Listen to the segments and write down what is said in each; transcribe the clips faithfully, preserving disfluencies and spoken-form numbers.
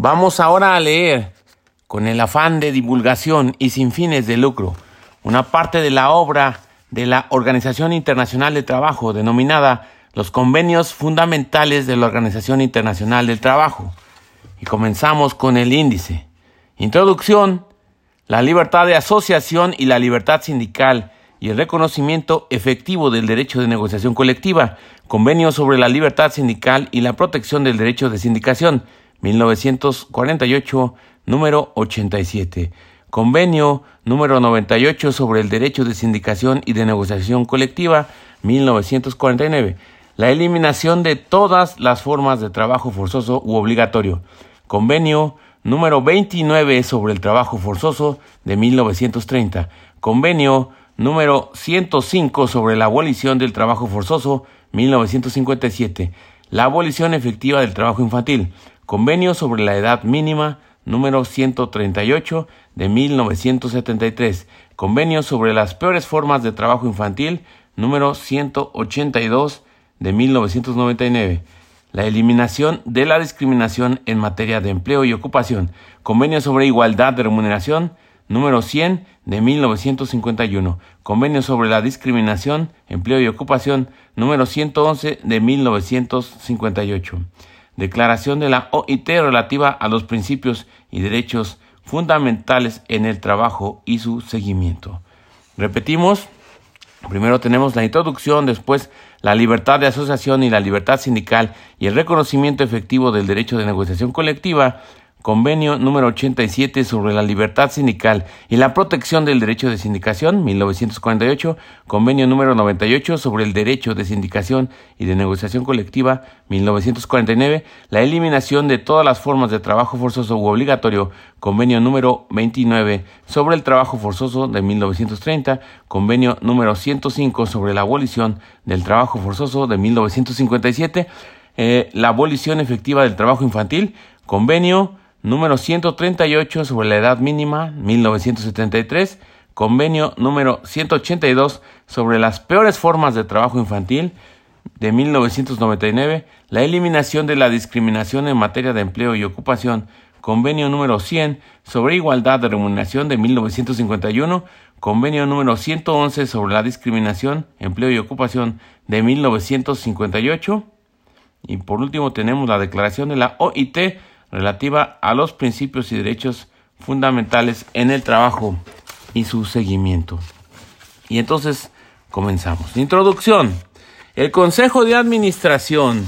Vamos ahora a leer, con el afán de divulgación y sin fines de lucro, una parte de la obra de la Organización Internacional del Trabajo, denominada Los Convenios Fundamentales de la Organización Internacional del Trabajo. Y comenzamos con el índice. Introducción: la libertad de asociación y la libertad sindical y el reconocimiento efectivo del derecho de negociación colectiva. Convenio sobre la libertad sindical y la protección del derecho de sindicación, mil novecientos cuarenta y ocho, número ochenta y siete. Convenio número noventa y ocho sobre el derecho de sindicación y de negociación colectiva, mil novecientos cuarenta y nueve. La eliminación de todas las formas de trabajo forzoso u obligatorio. Convenio número veintinueve sobre el trabajo forzoso de mil novecientos treinta. Convenio número ciento cinco sobre la abolición del trabajo forzoso, mil novecientos cincuenta y siete. La abolición efectiva del trabajo infantil. Convenio sobre la edad mínima número ciento treinta y ocho de mil novecientos setenta y tres. Convenio sobre las peores formas de trabajo infantil número ciento ochenta y dos de mil novecientos noventa y nueve. La eliminación de la discriminación en materia de empleo y ocupación. Convenio sobre igualdad de remuneración número cien de mil novecientos cincuenta y uno. Convenio sobre la discriminación, empleo y ocupación número ciento once de mil novecientos cincuenta y ocho. Declaración de la O I T relativa a los principios y derechos fundamentales en el trabajo y su seguimiento. Repetimos, primero tenemos la introducción, después la libertad de asociación y la libertad sindical y el reconocimiento efectivo del derecho de negociación colectiva. Convenio número ochenta y siete sobre la libertad sindical y la protección del derecho de sindicación, mil novecientos cuarenta y ocho. Convenio número noventa y ocho sobre el derecho de sindicación y de negociación colectiva, mil novecientos cuarenta y nueve. La eliminación de todas las formas de trabajo forzoso u obligatorio. Convenio número veintinueve sobre el trabajo forzoso de mil novecientos treinta. Convenio número ciento cinco sobre la abolición del trabajo forzoso de mil novecientos cincuenta y siete. Eh, la abolición efectiva del trabajo infantil. Convenio número ciento treinta y ocho sobre la edad mínima, mil novecientos setenta y tres. Convenio número ciento ochenta y dos sobre las peores formas de trabajo infantil de mil novecientos noventa y nueve. La eliminación de la discriminación en materia de empleo y ocupación. Convenio número cien sobre igualdad de remuneración de mil novecientos cincuenta y uno. Convenio número ciento once sobre la discriminación, empleo y ocupación de mil novecientos cincuenta y ocho. Y por último tenemos la declaración de la O I T relativa a los principios y derechos fundamentales en el trabajo y su seguimiento. Y entonces comenzamos. Introducción. El Consejo de Administración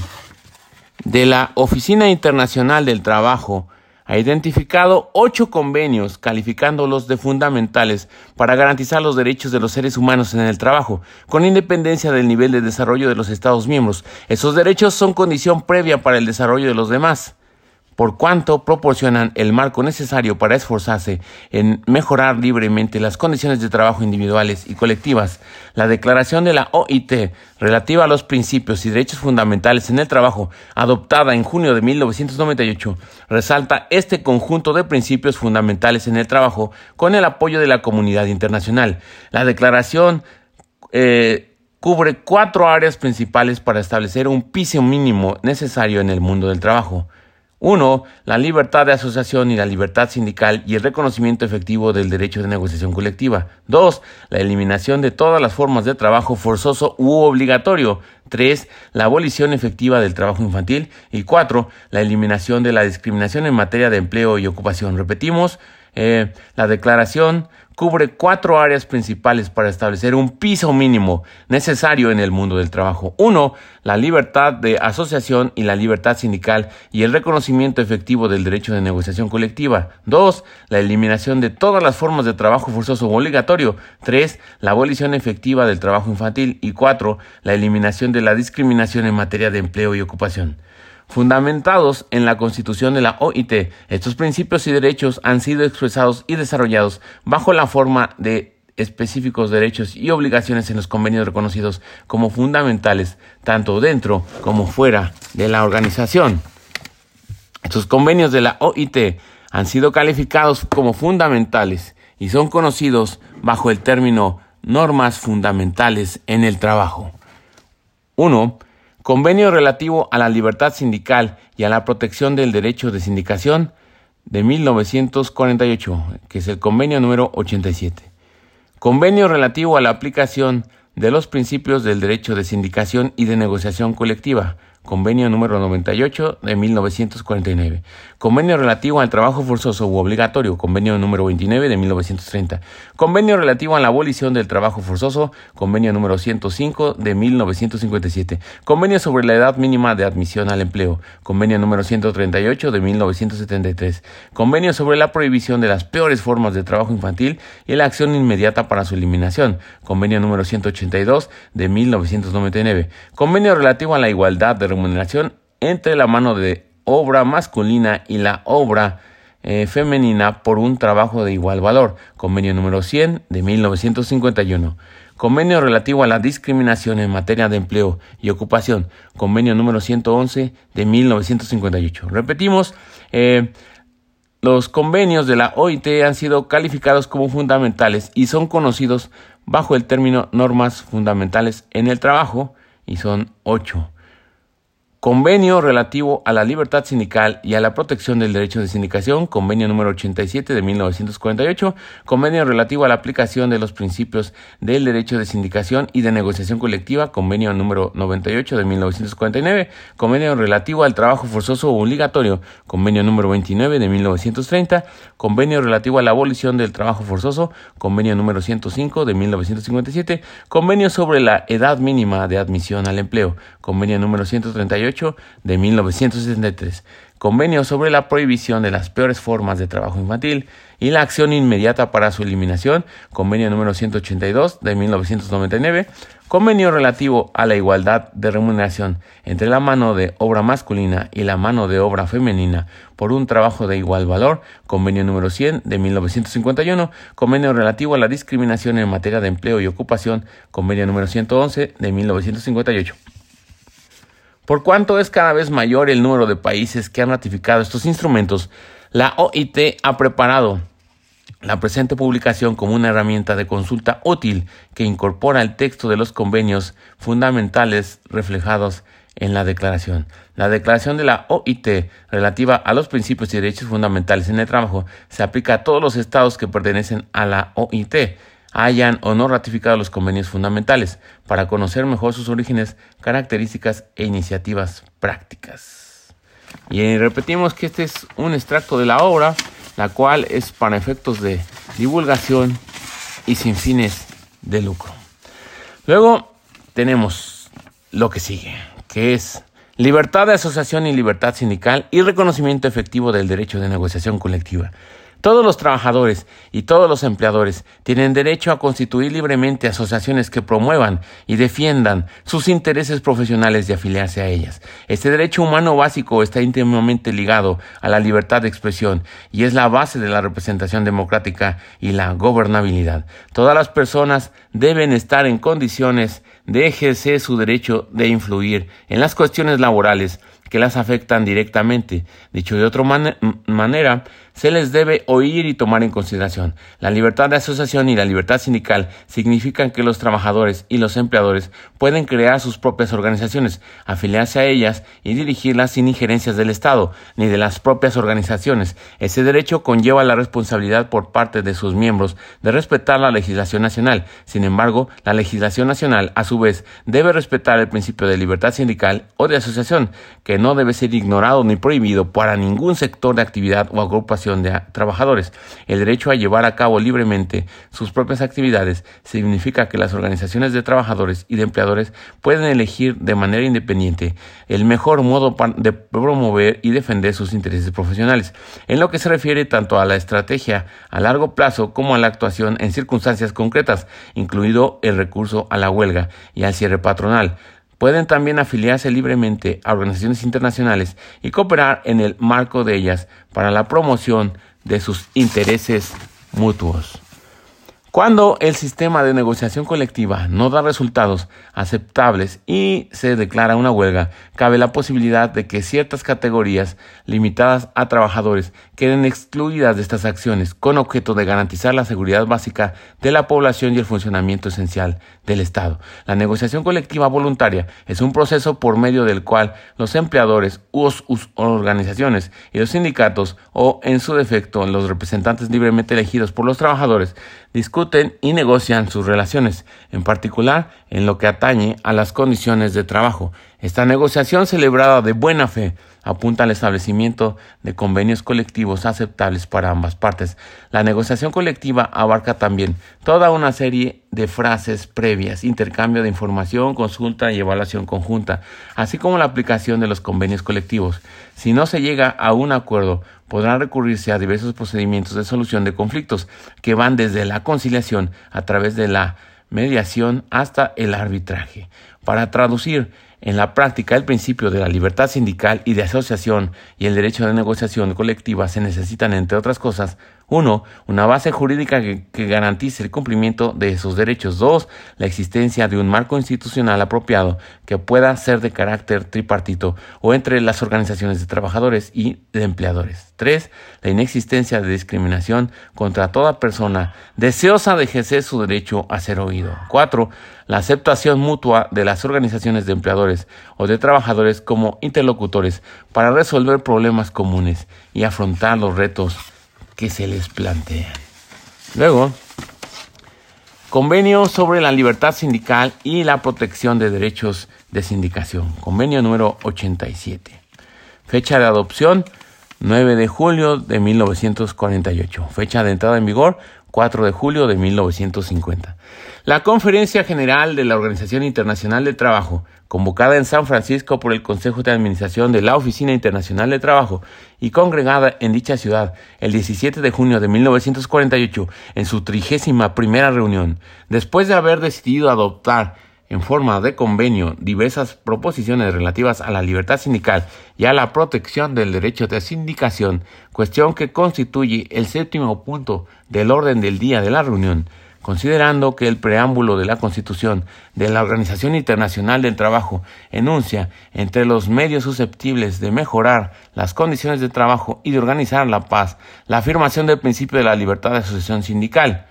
de la Oficina Internacional del Trabajo ha identificado ocho convenios, calificándolos de fundamentales para garantizar los derechos de los seres humanos en el trabajo, con independencia del nivel de desarrollo de los Estados miembros. Esos derechos son condición previa para el desarrollo de los demás, por cuanto proporcionan el marco necesario para esforzarse en mejorar libremente las condiciones de trabajo individuales y colectivas. La declaración de la O I T relativa a los principios y derechos fundamentales en el trabajo, adoptada en junio de mil novecientos noventa y ocho, resalta este conjunto de principios fundamentales en el trabajo con el apoyo de la comunidad internacional. La declaración eh, cubre cuatro áreas principales para establecer un piso mínimo necesario en el mundo del trabajo. uno. La libertad de asociación y la libertad sindical y el reconocimiento efectivo del derecho de negociación colectiva. dos. La eliminación de todas las formas de trabajo forzoso u obligatorio. tres. La abolición efectiva del trabajo infantil. Y cuatro. La eliminación de la discriminación en materia de empleo y ocupación. Repetimos, eh, la declaración cubre cuatro áreas principales para establecer un piso mínimo necesario en el mundo del trabajo. uno. La libertad de asociación y la libertad sindical y el reconocimiento efectivo del derecho de negociación colectiva. dos. La eliminación de todas las formas de trabajo forzoso u obligatorio. tres. La abolición efectiva del trabajo infantil. Y cuatro. La eliminación de la discriminación en materia de empleo y ocupación. Fundamentados en la Constitución de la O I T, estos principios y derechos han sido expresados y desarrollados bajo la forma de específicos derechos y obligaciones en los convenios reconocidos como fundamentales, tanto dentro como fuera de la organización. Estos convenios de la O I T han sido calificados como fundamentales y son conocidos bajo el término normas fundamentales en el trabajo. uno. Convenio relativo a la libertad sindical y a la protección del derecho de sindicación de mil novecientos cuarenta y ocho, que es el convenio número ochenta y siete. Convenio relativo a la aplicación de los principios del derecho de sindicación y de negociación colectiva, convenio número noventa y ocho de mil novecientos cuarenta y nueve. Convenio relativo al trabajo forzoso u obligatorio, convenio número veintinueve de mil novecientos treinta. Convenio relativo a la abolición del trabajo forzoso, convenio número ciento cinco de mil novecientos cincuenta y siete. Convenio sobre la edad mínima de admisión al empleo, convenio número ciento treinta y ocho de mil novecientos setenta y tres. Convenio sobre la prohibición de las peores formas de trabajo infantil y la acción inmediata para su eliminación, convenio número ciento ochenta y dos de mil novecientos noventa y nueve. Convenio relativo a la igualdad de remuneración entre la mano de obra masculina y la obra eh, femenina por un trabajo de igual valor, convenio número cien de mil novecientos cincuenta y uno. Convenio relativo a la discriminación en materia de empleo y ocupación, convenio número ciento once de mil novecientos cincuenta y ocho. Repetimos, eh, los convenios de la O I T han sido calificados como fundamentales y son conocidos bajo el término normas fundamentales en el trabajo, y son ocho. Convenio relativo a la libertad sindical y a la protección del derecho de sindicación, convenio número ochenta y siete de mil novecientos cuarenta y ocho, convenio relativo a la aplicación de los principios del derecho de sindicación y de negociación colectiva, convenio número noventa y ocho de mil novecientos cuarenta y nueve, convenio relativo al trabajo forzoso obligatorio, convenio número veintinueve de mil novecientos treinta, convenio relativo a la abolición del trabajo forzoso, convenio número ciento cinco de mil novecientos cincuenta y siete, convenio sobre la edad mínima de admisión al empleo, convenio número ciento treinta y ocho de mil novecientos setenta y tres, convenio sobre la prohibición de las peores formas de trabajo infantil y la acción inmediata para su eliminación, convenio número ciento ochenta y dos de mil novecientos noventa y nueve, convenio relativo a la igualdad de remuneración entre la mano de obra masculina y la mano de obra femenina por un trabajo de igual valor, convenio número cien de mil novecientos cincuenta y uno, convenio relativo a la discriminación en materia de empleo y ocupación, convenio número ciento once de mil novecientos cincuenta y ocho. Por cuanto es cada vez mayor el número de países que han ratificado estos instrumentos, la O I T ha preparado la presente publicación como una herramienta de consulta útil que incorpora el texto de los convenios fundamentales reflejados en la declaración. La declaración de la O I T relativa a los principios y derechos fundamentales en el trabajo se aplica a todos los estados que pertenecen a la O I T. Hayan o no ratificado los convenios fundamentales, para conocer mejor sus orígenes, características e iniciativas prácticas. Y repetimos que este es un extracto de la obra, la cual es para efectos de divulgación y sin fines de lucro. Luego tenemos lo que sigue, que es libertad de asociación y libertad sindical y reconocimiento efectivo del derecho de negociación colectiva. Todos los trabajadores y todos los empleadores tienen derecho a constituir libremente asociaciones que promuevan y defiendan sus intereses profesionales y afiliarse a ellas. Este derecho humano básico está íntimamente ligado a la libertad de expresión y es la base de la representación democrática y la gobernabilidad. Todas las personas deben estar en condiciones de ejercer su derecho de influir en las cuestiones laborales que las afectan directamente. Dicho de otra man- manera, se les debe oír y tomar en consideración. La libertad de asociación y la libertad sindical significan que los trabajadores y los empleadores pueden crear sus propias organizaciones, afiliarse a ellas y dirigirlas sin injerencias del Estado ni de las propias organizaciones. Ese derecho conlleva la responsabilidad por parte de sus miembros de respetar la legislación nacional. Sin embargo, la legislación nacional, a su vez, debe respetar el principio de libertad sindical o de asociación, que no debe ser ignorado ni prohibido para ningún sector de actividad o agrupación de trabajadores. El derecho a llevar a cabo libremente sus propias actividades significa que las organizaciones de trabajadores y de empleadores pueden elegir de manera independiente el mejor modo de promover y defender sus intereses profesionales, en lo que se refiere tanto a la estrategia a largo plazo como a la actuación en circunstancias concretas, incluido el recurso a la huelga y al cierre patronal. Pueden también afiliarse libremente a organizaciones internacionales y cooperar en el marco de ellas para la promoción de sus intereses mutuos. Cuando el sistema de negociación colectiva no da resultados aceptables y se declara una huelga, cabe la posibilidad de que ciertas categorías limitadas a trabajadores queden excluidas de estas acciones con objeto de garantizar la seguridad básica de la población y el funcionamiento esencial del Estado. La negociación colectiva voluntaria es un proceso por medio del cual los empleadores u sus organizaciones y los sindicatos o, en su defecto, los representantes libremente elegidos por los trabajadores discuten y negocian sus relaciones, en particular en lo que atañe a las condiciones de trabajo. Esta negociación, celebrada de buena fe, apunta al establecimiento de convenios colectivos aceptables para ambas partes. La negociación colectiva abarca también toda una serie de frases previas, intercambio de información, consulta y evaluación conjunta, así como la aplicación de los convenios colectivos. Si no se llega a un acuerdo, podrán recurrirse a diversos procedimientos de solución de conflictos que van desde la conciliación a través de la mediación hasta el arbitraje. Para traducir en la práctica el principio de la libertad sindical y de asociación y el derecho de negociación colectiva, se necesitan, entre otras cosas, uno Una base jurídica que, que garantice el cumplimiento de esos derechos. dos La existencia de un marco institucional apropiado que pueda ser de carácter tripartito o entre las organizaciones de trabajadores y de empleadores. tres La inexistencia de discriminación contra toda persona deseosa de ejercer su derecho a ser oído. cuatro La aceptación mutua de las organizaciones de empleadores o de trabajadores como interlocutores para resolver problemas comunes y afrontar los retos que se les plantean. Luego, convenio sobre la libertad sindical y la protección de derechos de sindicación. Convenio número ochenta y siete. Fecha de adopción: nueve de julio de mil novecientos cuarenta y ocho. Fecha de entrada en vigor: cuatro de julio de mil novecientos cincuenta. La Conferencia General de la Organización Internacional del Trabajo, convocada en San Francisco por el Consejo de Administración de la Oficina Internacional de Trabajo y congregada en dicha ciudad el diecisiete de junio de mil novecientos cuarenta y ocho en su trigésima primera reunión, después de haber decidido adoptar en forma de convenio diversas proposiciones relativas a la libertad sindical y a la protección del derecho de sindicación, cuestión que constituye el séptimo punto del orden del día de la reunión, considerando que el preámbulo de la Constitución de la Organización Internacional del Trabajo enuncia entre los medios susceptibles de mejorar las condiciones de trabajo y de organizar la paz la afirmación del principio de la libertad de asociación sindical,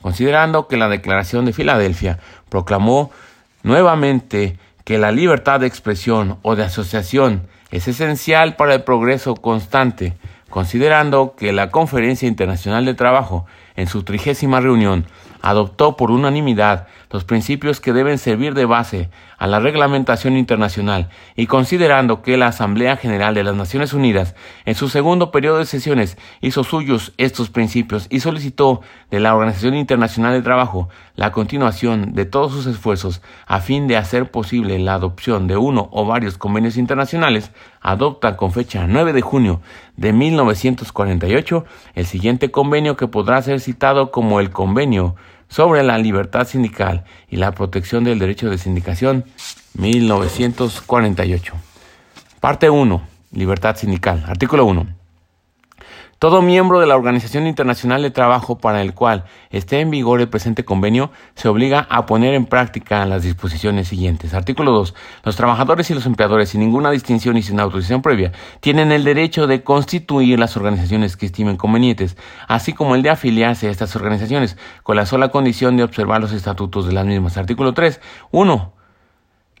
considerando que la Declaración de Filadelfia proclamó nuevamente que la libertad de expresión o de asociación es esencial para el progreso constante, considerando que la Conferencia Internacional de Trabajo, en su trigésima reunión, adoptó por unanimidad los principios que deben servir de base a la reglamentación internacional, y considerando que la Asamblea General de las Naciones Unidas, en su segundo periodo de sesiones, hizo suyos estos principios y solicitó de la Organización Internacional del Trabajo la continuación de todos sus esfuerzos a fin de hacer posible la adopción de uno o varios convenios internacionales, adopta con fecha nueve de junio de mil novecientos cuarenta y ocho el siguiente convenio, que podrá ser citado como el Convenio sobre la Libertad Sindical y la Protección del Derecho de Sindicación, mil novecientos cuarenta y ocho. Parte uno. Libertad sindical. Artículo uno. Todo miembro de la Organización Internacional de Trabajo para el cual esté en vigor el presente convenio se obliga a poner en práctica las disposiciones siguientes. Artículo dos. Los trabajadores y los empleadores, sin ninguna distinción y sin autorización previa, tienen el derecho de constituir las organizaciones que estimen convenientes, así como el de afiliarse a estas organizaciones, con la sola condición de observar los estatutos de las mismas. Artículo tres. uno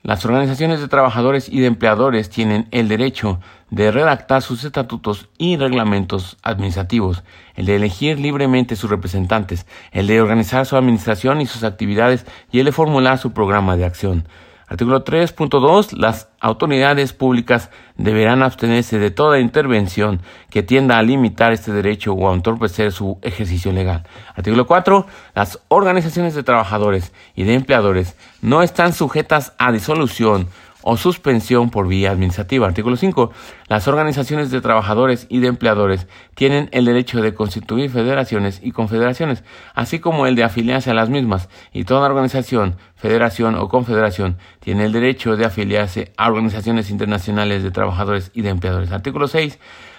Las organizaciones de trabajadores y de empleadores tienen el derecho de redactar sus estatutos y reglamentos administrativos, el de elegir libremente sus representantes, el de organizar su administración y sus actividades y el de formular su programa de acción. Artículo tres punto dos. Las autoridades públicas deberán abstenerse de toda intervención que tienda a limitar este derecho o a entorpecer su ejercicio legal. Artículo cuatro. Las organizaciones de trabajadores y de empleadores no están sujetas a disolución o suspensión por vía administrativa. Artículo cinco. Las organizaciones de trabajadores y de empleadores tienen el derecho de constituir federaciones y confederaciones, así como el de afiliarse a las mismas, y toda organización, federación o confederación tiene el derecho de afiliarse a organizaciones internacionales de trabajadores y de empleadores. Artículo seis.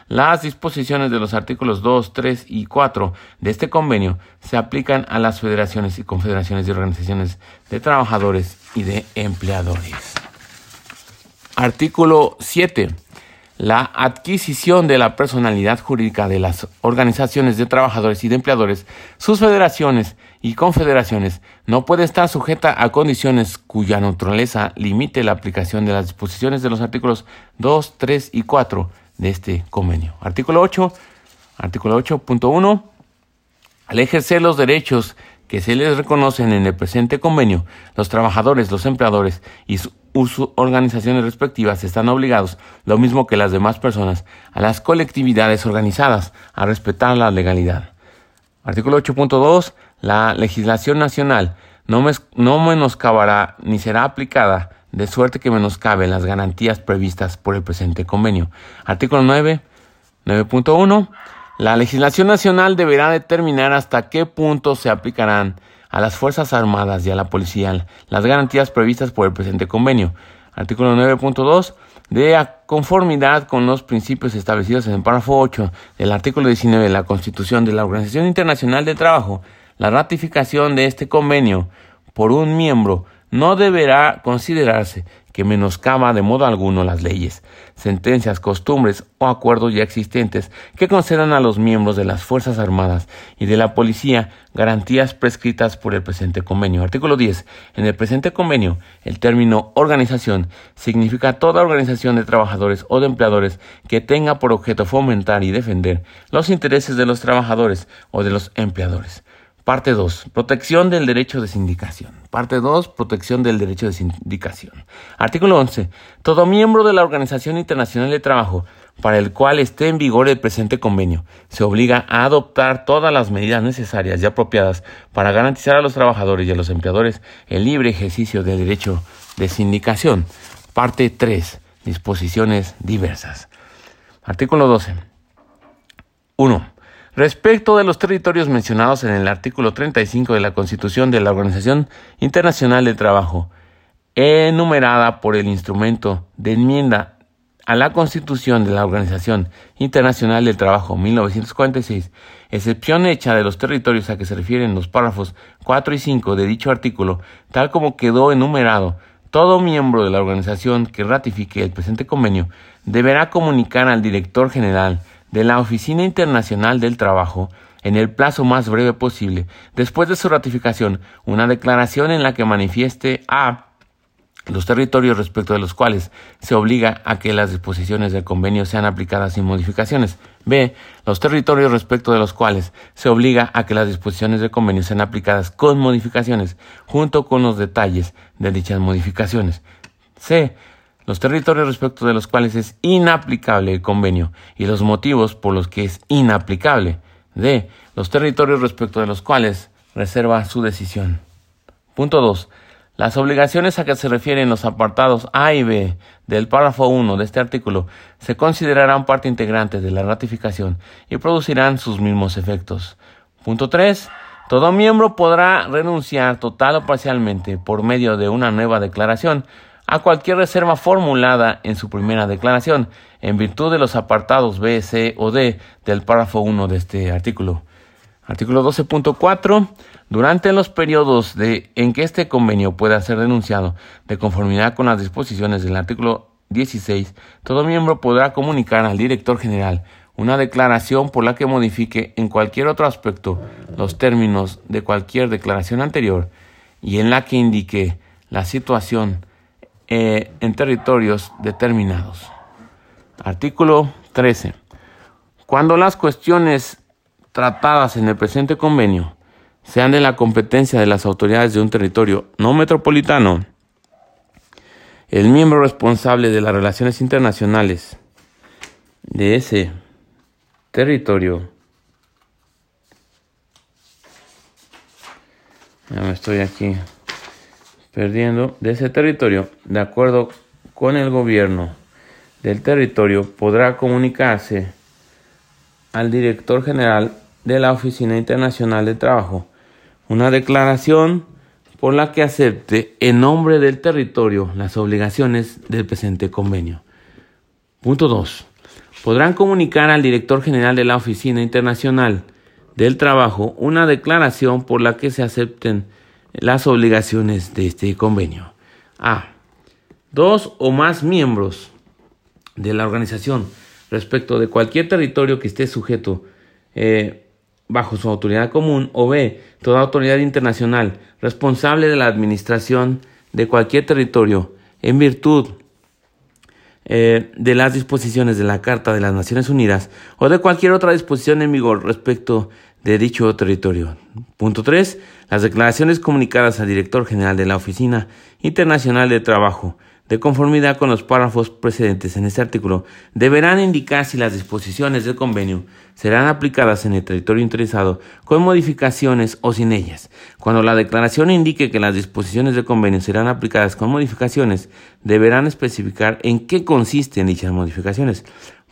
Las disposiciones de los artículos dos, tres y cuatro de este convenio se aplican a las federaciones y confederaciones y organizaciones de trabajadores y de empleadores. Artículo siete. La adquisición de la personalidad jurídica de las organizaciones de trabajadores y de empleadores, sus federaciones y confederaciones, no puede estar sujeta a condiciones cuya naturaleza limite la aplicación de las disposiciones de los artículos dos, tres y cuatro de este convenio. Artículo ocho. Artículo ocho punto uno. Al ejercer los derechos que se les reconocen en el presente convenio, los trabajadores, los empleadores y sus organizaciones respectivas están obligados, lo mismo que las demás personas, a las colectividades organizadas, a respetar la legalidad. Artículo ocho punto dos. La legislación nacional no, mes- no menoscabará ni será aplicada de suerte que menoscabe las garantías previstas por el presente convenio. Artículo nueve, nueve punto uno. La legislación nacional deberá determinar hasta qué punto se aplicarán a las Fuerzas Armadas y a la Policía las garantías previstas por el presente convenio. Artículo nueve punto dos. De conformidad con los principios establecidos en el párrafo ocho del artículo diecinueve de la Constitución de la Organización Internacional del Trabajo, la ratificación de este convenio por un miembro no deberá considerarse que menoscaba de modo alguno las leyes, sentencias, costumbres o acuerdos ya existentes que concedan a los miembros de las Fuerzas Armadas y de la Policía garantías prescritas por el presente convenio. Artículo diez. En el presente convenio, el término organización significa toda organización de trabajadores o de empleadores que tenga por objeto fomentar y defender los intereses de los trabajadores o de los empleadores. Parte dos. Protección del derecho de sindicación. Parte dos. Protección del derecho de sindicación. Artículo once. Todo miembro de la Organización Internacional de Trabajo para el cual esté en vigor el presente convenio se obliga a adoptar todas las medidas necesarias y apropiadas para garantizar a los trabajadores y a los empleadores el libre ejercicio del derecho de sindicación. Parte tres. Disposiciones diversas. Artículo doce. uno. Respecto de los territorios mencionados en el artículo treinta y cinco de la Constitución de la Organización Internacional del Trabajo, enumerada por el instrumento de enmienda a la Constitución de la Organización Internacional del Trabajo mil novecientos cuarenta y seis, excepción hecha de los territorios a que se refieren los párrafos cuatro y cinco de dicho artículo, tal como quedó enumerado, todo miembro de la organización que ratifique el presente convenio deberá comunicar al director general de la Oficina Internacional del Trabajo, en el plazo más breve posible, después de su ratificación, una declaración en la que manifieste a los territorios respecto de los cuales se obliga a que las disposiciones del convenio sean aplicadas sin modificaciones. B. Los territorios respecto de los cuales se obliga a que las disposiciones del convenio sean aplicadas con modificaciones, junto con los detalles de dichas modificaciones. C. Los territorios respecto de los cuales es inaplicable el convenio y los motivos por los que es inaplicable. D. Los territorios respecto de los cuales reserva su decisión. Punto dos. Las obligaciones a que se refieren los apartados A y B del párrafo uno de este artículo se considerarán parte integrante de la ratificación y producirán sus mismos efectos. Punto tres. Todo miembro podrá renunciar total o parcialmente por medio de una nueva declaración a cualquier reserva formulada en su primera declaración, en virtud de los apartados B, C o D del párrafo uno de este artículo. Artículo doce punto cuatro. Durante los periodos de, en que este convenio pueda ser denunciado, de conformidad con las disposiciones del artículo dieciséis, todo miembro podrá comunicar al director general una declaración por la que modifique en cualquier otro aspecto los términos de cualquier declaración anterior y en la que indique la situación Eh, en territorios determinados. Artículo trece. Cuando las cuestiones tratadas en el presente convenio sean de la competencia de las autoridades de un territorio no metropolitano, el miembro responsable de las relaciones internacionales de ese territorio, ya me estoy aquí perdiendo de ese territorio, de acuerdo con el gobierno del territorio, podrá comunicarse al director general de la Oficina Internacional de Trabajo una declaración por la que acepte en nombre del territorio las obligaciones del presente convenio. Punto dos. podrán comunicar al director general de la Oficina Internacional del Trabajo una declaración por la que se acepten las obligaciones de este convenio. A. Dos o más miembros de la organización respecto de cualquier territorio que esté sujeto eh, bajo su autoridad común, o B. Toda autoridad internacional responsable de la administración de cualquier territorio en virtud eh, de las disposiciones de la Carta de las Naciones Unidas o de cualquier otra disposición en vigor respecto de dicho territorio. Punto tres. Las declaraciones comunicadas al director general de la Oficina Internacional de Trabajo, de conformidad con los párrafos precedentes en este artículo, deberán indicar si las disposiciones del convenio serán aplicadas en el territorio interesado con modificaciones o sin ellas. Cuando la declaración indique que las disposiciones del convenio serán aplicadas con modificaciones, deberán especificar en qué consisten dichas modificaciones.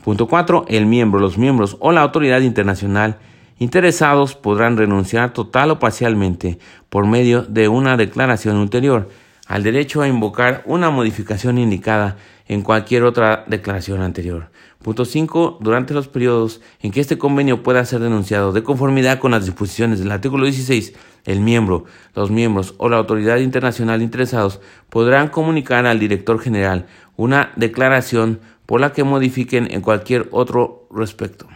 Punto cuatro. El miembro, los miembros o la autoridad internacional interesados podrán renunciar total o parcialmente, por medio de una declaración ulterior, al derecho a invocar una modificación indicada en cualquier otra declaración anterior. Punto cinco. Durante los periodos en que este convenio pueda ser denunciado, de conformidad con las disposiciones del artículo dieciséis, el miembro, los miembros o la autoridad internacional interesados podrán comunicar al director general una declaración por la que modifiquen en cualquier otro respecto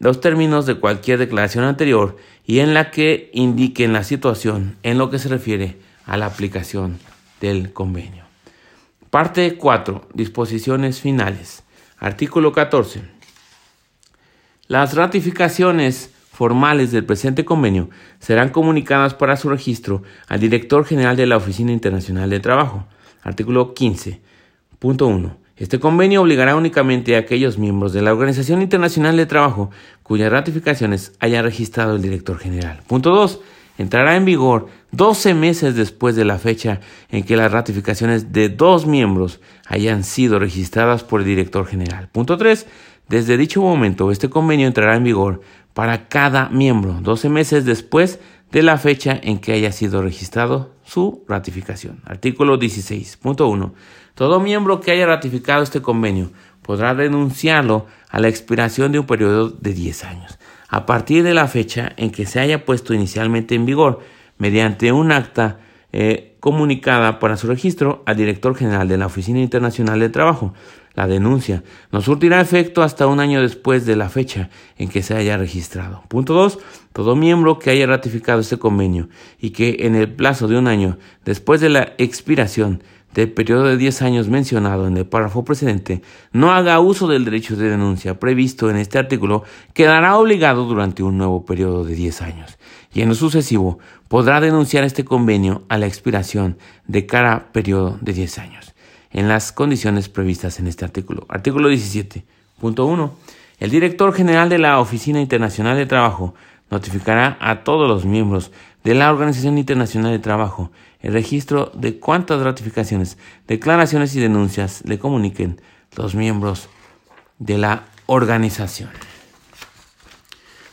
los términos de cualquier declaración anterior y en la que indiquen la situación en lo que se refiere a la aplicación del convenio. Parte cuatro. Disposiciones finales. Artículo catorce. Las ratificaciones formales del presente convenio serán comunicadas para su registro al director general de la Oficina Internacional de Trabajo. Artículo quince punto uno. Este convenio obligará únicamente a aquellos miembros de la Organización Internacional de Trabajo cuyas ratificaciones haya registrado el director general. Punto dos. Entrará en vigor doce meses después de la fecha en que las ratificaciones de dos miembros hayan sido registradas por el director general. Punto tres. Desde dicho momento, este convenio entrará en vigor para cada miembro doce meses después de la fecha en que haya sido registrado su ratificación. Artículo dieciséis punto uno. Todo miembro que haya ratificado este convenio podrá denunciarlo a la expiración de un periodo de diez años, a partir de la fecha en que se haya puesto inicialmente en vigor, mediante un acta eh, comunicada para su registro al director general de la Oficina Internacional de Trabajo. La denuncia no surtirá efecto hasta un año después de la fecha en que se haya registrado. Punto dos. Todo miembro que haya ratificado este convenio y que en el plazo de un año después de la expiración del periodo de diez años mencionado en el párrafo precedente no haga uso del derecho de denuncia previsto en este artículo, quedará obligado durante un nuevo periodo de diez años y en lo sucesivo podrá denunciar este convenio a la expiración de cada periodo de diez años en las condiciones previstas en este artículo. Artículo diecisiete punto uno. El director general de la Oficina Internacional de Trabajo notificará a todos los miembros de la Organización Internacional de Trabajo el registro de cuántas ratificaciones, declaraciones y denuncias le comuniquen los miembros de la organización.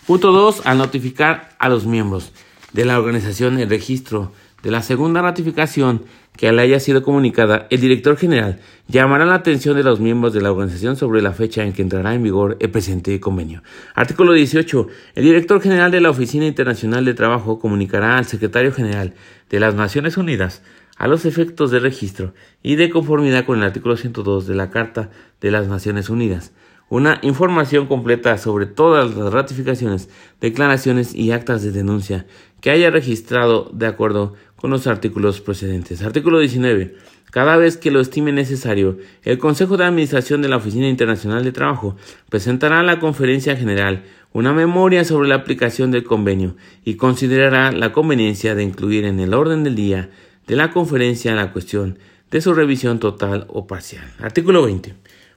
Punto dos. Al notificar a los miembros de la organización el registro de la segunda ratificación que le haya sido comunicada, el director general llamará la atención de los miembros de la organización sobre la fecha en que entrará en vigor el presente convenio. Artículo dieciocho. El director general de la Oficina Internacional de Trabajo comunicará al secretario general de las Naciones Unidas, a los efectos de registro y de conformidad con el artículo ciento dos de la Carta de las Naciones Unidas, una información completa sobre todas las ratificaciones, declaraciones y actas de denuncia que haya registrado de acuerdo con los artículos precedentes. Artículo diecinueve. Cada vez que lo estime necesario, el Consejo de Administración de la Oficina Internacional de Trabajo presentará a la Conferencia General una memoria sobre la aplicación del convenio y considerará la conveniencia de incluir en el orden del día de la conferencia la cuestión de su revisión total o parcial. Artículo veinte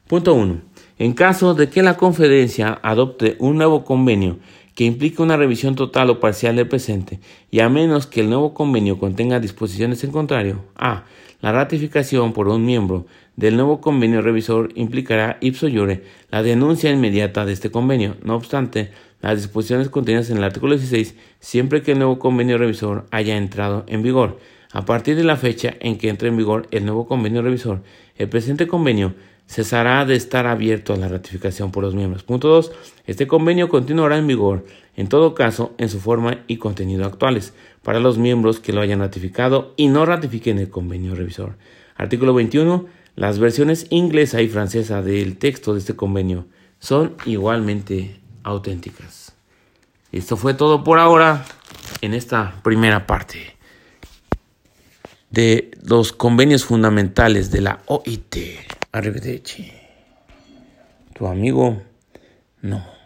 punto uno. En caso de que la conferencia adopte un nuevo convenio que implique una revisión total o parcial del presente, y a menos que el nuevo convenio contenga disposiciones en contrario, a. La ratificación por un miembro del nuevo convenio revisor implicará ipso iure la denuncia inmediata de este convenio. No obstante, las disposiciones contenidas en el artículo dieciséis, siempre que el nuevo convenio revisor haya entrado en vigor, a partir de la fecha en que entre en vigor el nuevo convenio revisor, el presente convenio cesará de estar abierto a la ratificación por los miembros. Punto dos. Este convenio continuará en vigor, en todo caso, en su forma y contenido actuales, para los miembros que lo hayan ratificado y no ratifiquen el convenio revisor. Artículo veintiuno. Las versiones inglesa y francesa del texto de este convenio son igualmente auténticas. Esto fue todo por ahora en esta primera parte de los convenios fundamentales de la O I T. Arrivederci. Tu amigo, no.